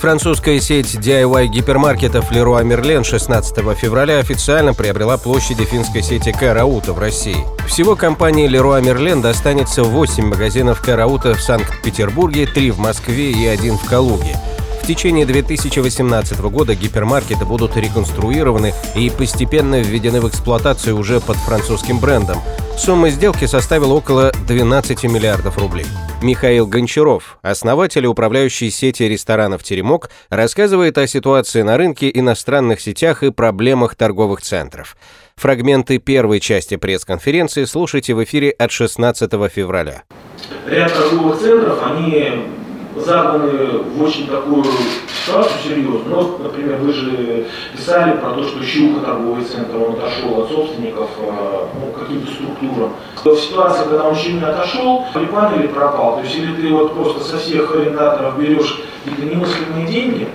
Французская сеть DIY-гипермаркетов Леруа Мерлен 16 февраля официально приобрела площади финской сети К-Раута в России. Всего компании Леруа Мерлен достанется 8 магазинов К-Раута в Санкт-Петербурге, 3 в Москве и 1 в Калуге. В течение 2018 года гипермаркеты будут реконструированы и постепенно введены в эксплуатацию уже под французским брендом. Сумма сделки составила около 12 миллиардов рублей. Михаил Гончаров, основатель и управляющий сети ресторанов «Теремок», рассказывает о ситуации на рынке, иностранных сетях и проблемах торговых центров. Фрагменты первой части пресс-конференции слушайте в эфире от 16 февраля. Ряд торговых центров, они загнаны в очень такую ситуацию серьезную. Вот, например, вы же писали про то, что Щиуха торговый центр, он отошел от собственников к каким-то структурам. В ситуации, когда мужчина отошел, припан или пропал. То есть, или ты вот просто со всех арендаторов берешь какие-то немыслимые деньги,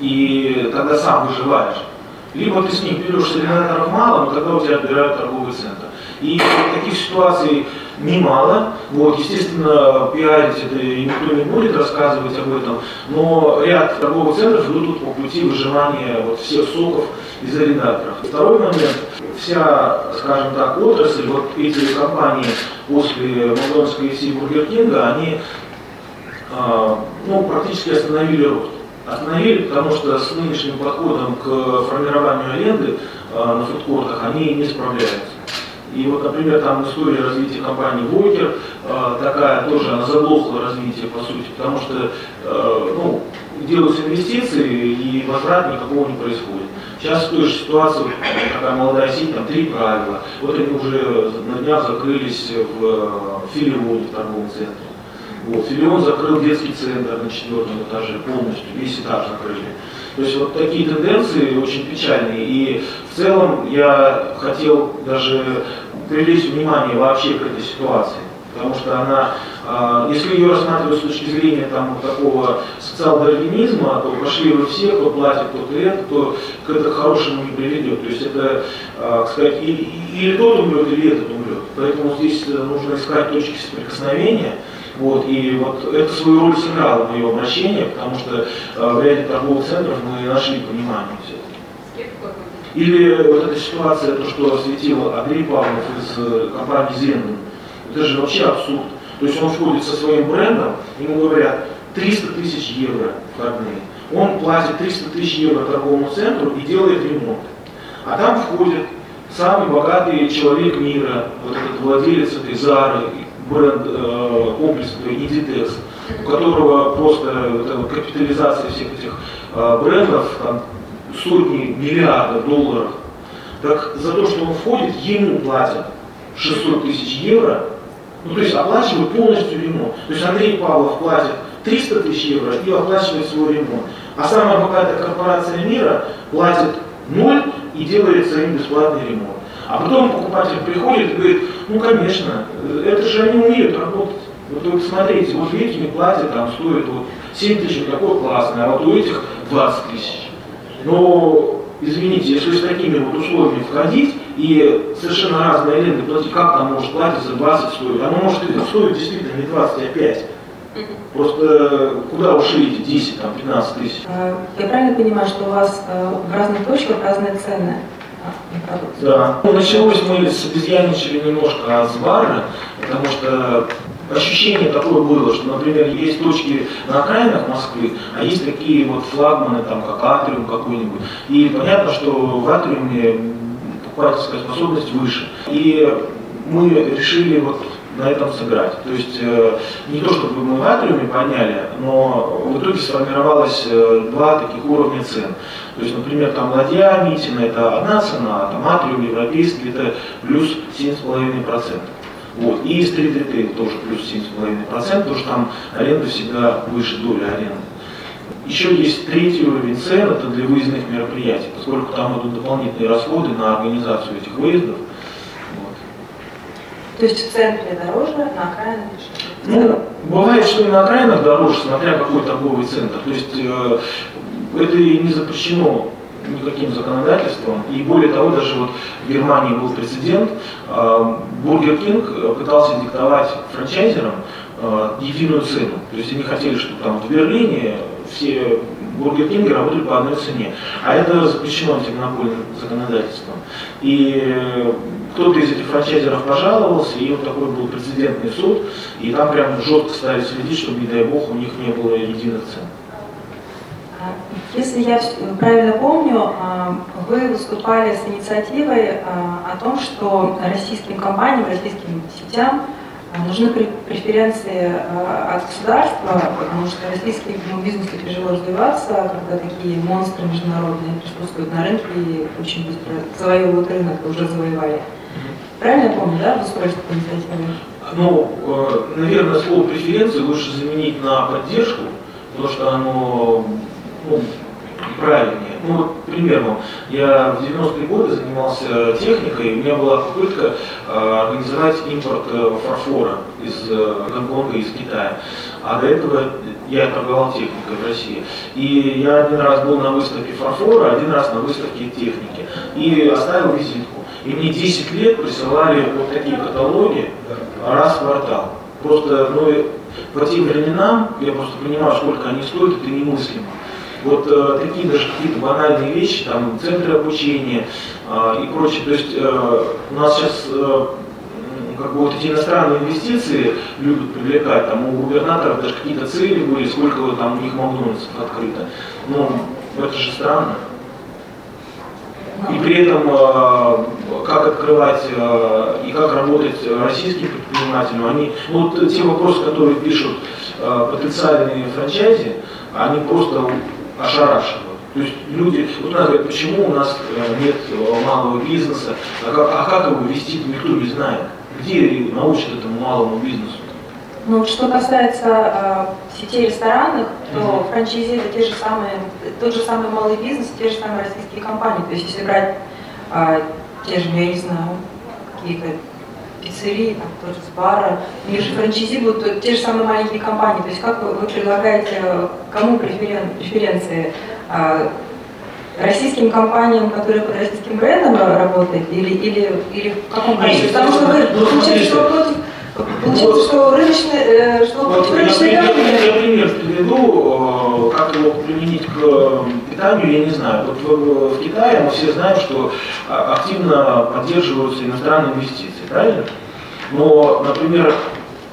и тогда сам выживаешь. Либо ты с них берешь арендаторов мало, но тогда у тебя отбирают торговый центр. И таких ситуаций немало. Вот, естественно, пиарить это никто не будет, рассказывать об этом, но ряд торговых центров идут по пути выживания вот всех соков из арендаторов. Второй момент. Вся, скажем так, отрасль, вот эти компании после Макдональдса и Бургер Кинга, они практически остановили рост. Остановили, потому что с нынешним подходом к формированию аренды на фудкортах они не справляются. И вот, например, там история развития компании «Войкер» такая тоже, она заглохла развитие, по сути, потому что делаются инвестиции и возврат никакого не происходит. Сейчас в той же ситуации такая молодая сеть, там 3 правила. Вот они уже на днях закрылись в Филинвуде, в торговом центре. Вот. Филион закрыл детский центр на 4 этаже полностью, весь этаж закрыли. То есть вот такие тенденции очень печальные. И в целом я хотел даже привлечь внимание вообще к этой ситуации. Потому что она, если ее рассматривать с точки зрения там, такого социал-дарвинизма, то прошли вы все, кто платит, кто клиент, кто к этому хорошему не приведет. То есть это, так сказать, или тот умрет, или этот умрет. Поэтому здесь нужно искать точки соприкосновения. Вот, и вот это свою роль сыграло в ее обращении, потому что в ряде торговых центров мы нашли понимание все-таки. Или вот эта ситуация, то, что осветила Андрей Павлов из компании «Зенден», это же вообще абсурд. То есть он входит со своим брендом, ему говорят 300 тысяч евро входные. Он платит 300 тысяч евро торговому центру и делает ремонт. А там входит самый богатый человек мира, вот этот владелец этой Zara, бренд комплекс Inditex, у которого просто капитализация всех этих брендов там, сотни миллиардов долларов. Так за то, что он входит, ему платят 600 тысяч евро, то есть оплачивают полностью ремонт. То есть Андрей Павлов платит 300 тысяч евро и оплачивает свой ремонт. А самая богатая корпорация мира платит 0 и делает своим бесплатный ремонт. А потом покупатель приходит и говорит, конечно, это же они умеют работать. Вот вы посмотрите, вот этими платья там стоит вот 7 тысяч, такое классное, а вот у этих 20 тысяч. Но, извините, если с такими вот условиями входить и совершенно разные аренды платить, как там может платье за 20 стоить? Оно может стоить действительно не 20, а 5. Просто куда ушли эти 10, там 15 тысяч? Я правильно понимаю, что у вас в разных точках разные цены? Да. Началось мы с обезьянничали немножко от Zara, потому что ощущение такое было, что, например, есть точки на окраинах Москвы, а есть такие вот флагманы, там, как Атриум какой-нибудь. И понятно, что в Атриуме покупательская способность выше. И мы решили вот на этом сыграть. То есть не то, чтобы мы в Атриуме подняли, но в итоге сформировалось 2 таких уровня цен. То есть, например, там Ладья, Митина – это одна цена, а там Атриум европейский – это плюс 7,5%. Вот. И стрит ритейл тоже плюс 7,5%, потому что там аренда всегда выше доли аренды. Еще есть 3-й уровень цен – это для выездных мероприятий, поскольку там идут дополнительные расходы на организацию этих выездов. То есть в центре дороже, на окраинах дешевле? Ну, бывает, что и на окраинах дороже, смотря какой торговый центр. То есть это и не запрещено никаким законодательством. И более того, даже вот в Германии был прецедент. Бургер Кинг пытался диктовать франчайзерам единую цену. То есть они хотели, чтобы там в Берлине все Бургер Кинги работали по одной цене. А это запрещено антимонопольным законодательством. И кто-то из этих франчайзеров пожаловался, и вот такой был прецедентный суд. И там прям жестко стали следить, чтобы, не дай бог, у них не было единых цен. Если я правильно помню, вы выступали с инициативой о том, что российским компаниям, российским сетям нужны преференции от государства, потому что российскому бизнесу тяжело развиваться, когда такие монстры международные присутствуют на рынке и очень быстро завоевывают рынок, уже завоевали. Правильно я помню, да, вы строили такую инициативу? Ну, наверное, слово «преференции» лучше заменить на «поддержку», потому что оно правильнее. Ну, вот, к примеру, я в 90-е годы занимался техникой, и у меня была попытка организовать импорт фарфора из Гонконга, из Китая. А до этого я торговал техникой в России. И я один раз был на выставке фарфора, один раз на выставке техники. И оставил визитку. И мне 10 лет присылали вот такие каталоги раз в квартал. Просто, по тем временам, я просто понимаю, сколько они стоят, это немыслимо. Вот такие даже какие-то банальные вещи, там центры обучения и прочее. То есть у нас сейчас как бы вот эти иностранные инвестиции любят привлекать, там у губернаторов даже какие-то цели были, сколько там у них Макдональдсов открыто. Ну, это же странно. И при этом, как открывать и как работать российским предпринимателям, вот те вопросы, которые пишут потенциальные франчайзи, они просто ошарашивают. То есть люди, вот нас говорят, почему у нас нет малого бизнеса, а как его вести, никто не знает. Где научат этому малому бизнесу? Ну, что касается сетей ресторанов, то франчайзи это тот же самый малый бизнес, те же самые российские компании. То есть если брать те же, я не знаю, какие-то пиццерии, там, тоже с бара, они же франчайзи будут те же самые маленькие компании. То есть как вы предлагаете, кому преференции? Российским компаниям, которые под российским брендом работают, или в каком бренде? Потому что вы получаете, что получается, что рыночный, я пример приведу, как его применить к питанию, я не знаю. Вот в Китае мы все знаем, что активно поддерживаются иностранные инвестиции, правильно? Но, например,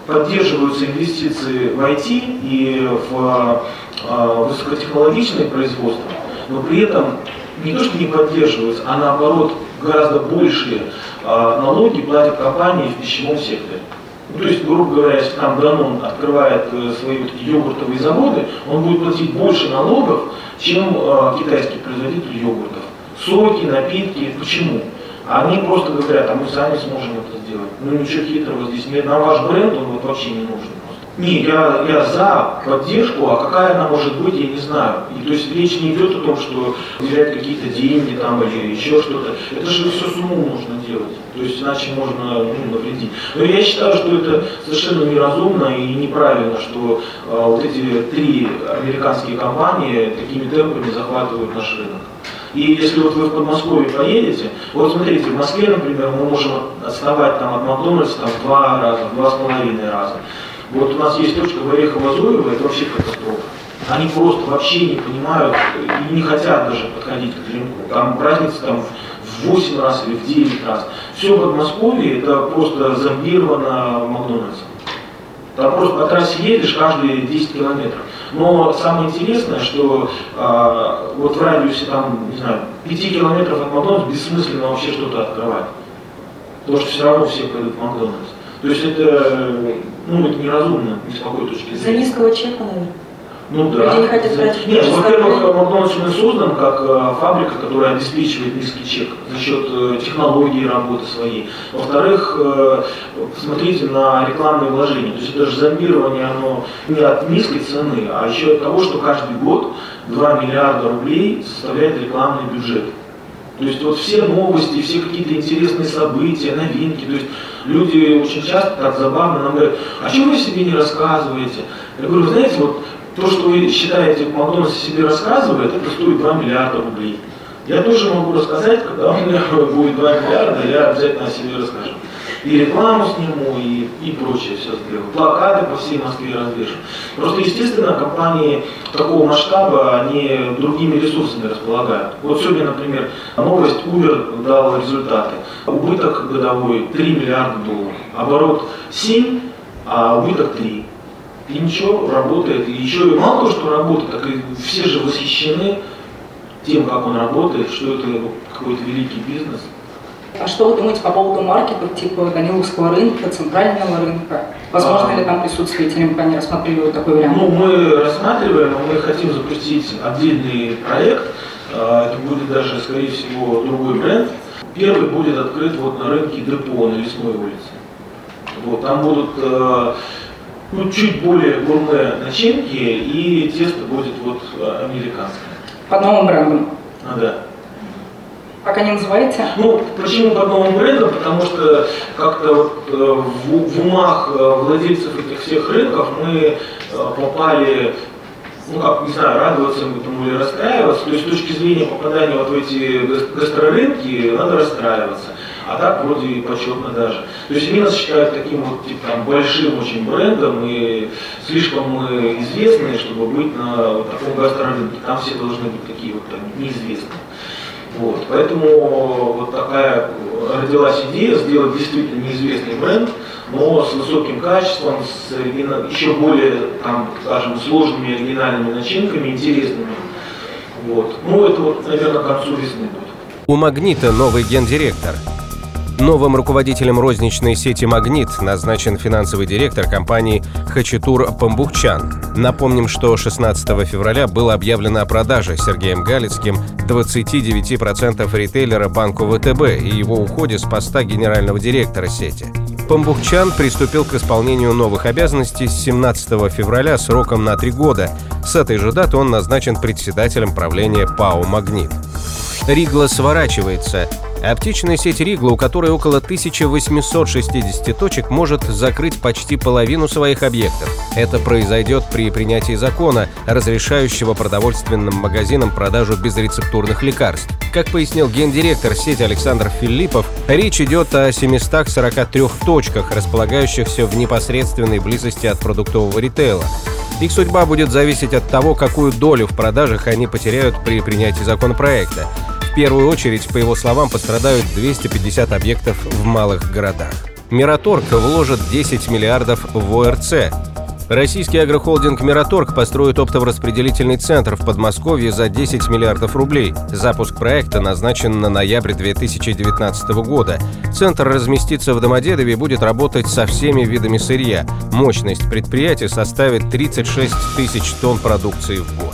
поддерживаются инвестиции в IT и в высокотехнологичные производства, но при этом не то, что не поддерживаются, а наоборот гораздо большие налоги платят компании в пищевом секторе. То есть, грубо говоря, если там Данон открывает свои йогуртовые заводы, он будет платить больше налогов, чем китайский производитель йогуртов. Соки, напитки. Почему? Они просто говорят, а мы сами сможем это сделать. Ну ничего хитрого здесь нет. Нам ваш бренд, он вот вообще не нужен. Не, я за поддержку, а какая она может быть, я не знаю. И, то есть речь не идет о том, что выделять какие-то деньги там или еще что-то. Это же все с умом нужно делать, то есть иначе можно навредить. Но я считаю, что это совершенно неразумно и неправильно, что вот эти три американские компании такими темпами захватывают наш рынок. И если вот вы в Подмосковье поедете, вот смотрите, в Москве, например, мы можем отставать там, от Макдональдса там, в 2 раза, в 2,5 раза. Вот у нас есть точка в Орехово-Зуево, это вообще катастрофа. Они просто вообще не понимают и не хотят даже подходить к рынку. Там разница там, в 8 раз или в 9 раз. Все Подмосковье это просто зомбировано Макдональдсом. Там просто по трассе едешь каждые 10 километров. Но самое интересное, что вот в радиусе там, не знаю, 5 километров от Макдональдса бессмысленно вообще что-то открывать. Потому что все равно все пойдут в Макдональдс. То есть это, это неразумно, ни с какой точки зрения. За низкого чека, наверное? Ну да. Люди не хотят брать. Нет, во-первых, Макдональдс он создан как фабрика, которая обеспечивает низкий чек за счет технологии работы своей. Во-вторых, смотрите на рекламные вложения. То есть это же зомбирование, оно не от низкой цены, а еще от того, что каждый год 2 миллиарда рублей составляет рекламный бюджет. То есть вот все новости, все какие-то интересные события, новинки, то есть люди очень часто так забавно нам говорят, а чего вы себе не рассказываете? Я говорю, вы знаете, вот то, что вы считаете, Макдональдс себе рассказывает, это стоит 2 миллиарда рублей. Я тоже могу рассказать, когда у меня будет 2 миллиарда, я обязательно о себе расскажу. И рекламу сниму, и прочее все сделаю. Плакаты по всей Москве развешу. Просто, естественно, компании такого масштаба, они другими ресурсами располагают. Вот сегодня, например, новость Uber дала результаты. Убыток годовой 3 миллиарда долларов. Оборот 7, а убыток 3. И ничего, работает. И еще и мало того, что работает, так и все же восхищены тем, как он работает, что это какой-то великий бизнес. А что вы думаете по поводу маркетов типа Даниловского рынка, Центрального рынка? Возможно ли там присутствие Теремка? Не рассмотрели вот такой вариант? Ну, мы рассматриваем, мы хотим запустить отдельный проект. Это будет даже, скорее всего, другой бренд. Первый будет открыт вот на рынке Депо на Лесной улице. Вот, там будут чуть более гурме начинки, и тесто будет вот американское. Под новым брендом? Да. Пока не называете? Ну, почему под новым брендом? Потому что как-то вот в умах владельцев этих всех рынков мы попали, ну как, не знаю, радоваться этому или расстраиваться. То есть с точки зрения попадания вот в эти гастрорынки надо расстраиваться. А так вроде и почетно даже. То есть они нас считают таким вот типа, там, большим очень брендом, и слишком мы известные, чтобы быть на вот таком гастрорынке. Там все должны быть такие вот там, неизвестные. Вот. Поэтому вот такая родилась идея сделать действительно неизвестный бренд, но с высоким качеством, с еще более, там, скажем, сложными оригинальными начинками, интересными. Вот. Ну, это вот, наверное, к концу весны будет. У «Магнита» новый гендиректор. Новым руководителем розничной сети «Магнит» назначен финансовый директор компании Хачатур Памбухчан. Напомним, что 16 февраля было объявлено о продаже Сергеем Галицким 29% ритейлера банку ВТБ и его уходе с поста генерального директора сети. Памбухчан приступил к исполнению новых обязанностей с 17 февраля сроком на 3 года. С этой же даты он назначен председателем правления ПАО «Магнит». Ригла сворачивается. Аптечная сеть Ригла, у которой около 1860 точек, может закрыть почти половину своих объектов. Это произойдет при принятии закона, разрешающего продовольственным магазинам продажу безрецептурных лекарств. Как пояснил гендиректор сети Александр Филиппов, речь идет о 743 точках, располагающихся в непосредственной близости от продуктового ритейла. Их судьба будет зависеть от того, какую долю в продажах они потеряют при принятии законопроекта. В первую очередь, по его словам, пострадают 250 объектов в малых городах. Мираторг вложит 10 миллиардов в ОРЦ. Российский агрохолдинг «Мираторг» построит оптово-распределительный центр в Подмосковье за 10 миллиардов рублей. Запуск проекта назначен на ноябрь 2019 года. Центр разместится в Домодедове и будет работать со всеми видами сырья. Мощность предприятия составит 36 тысяч тонн продукции в год.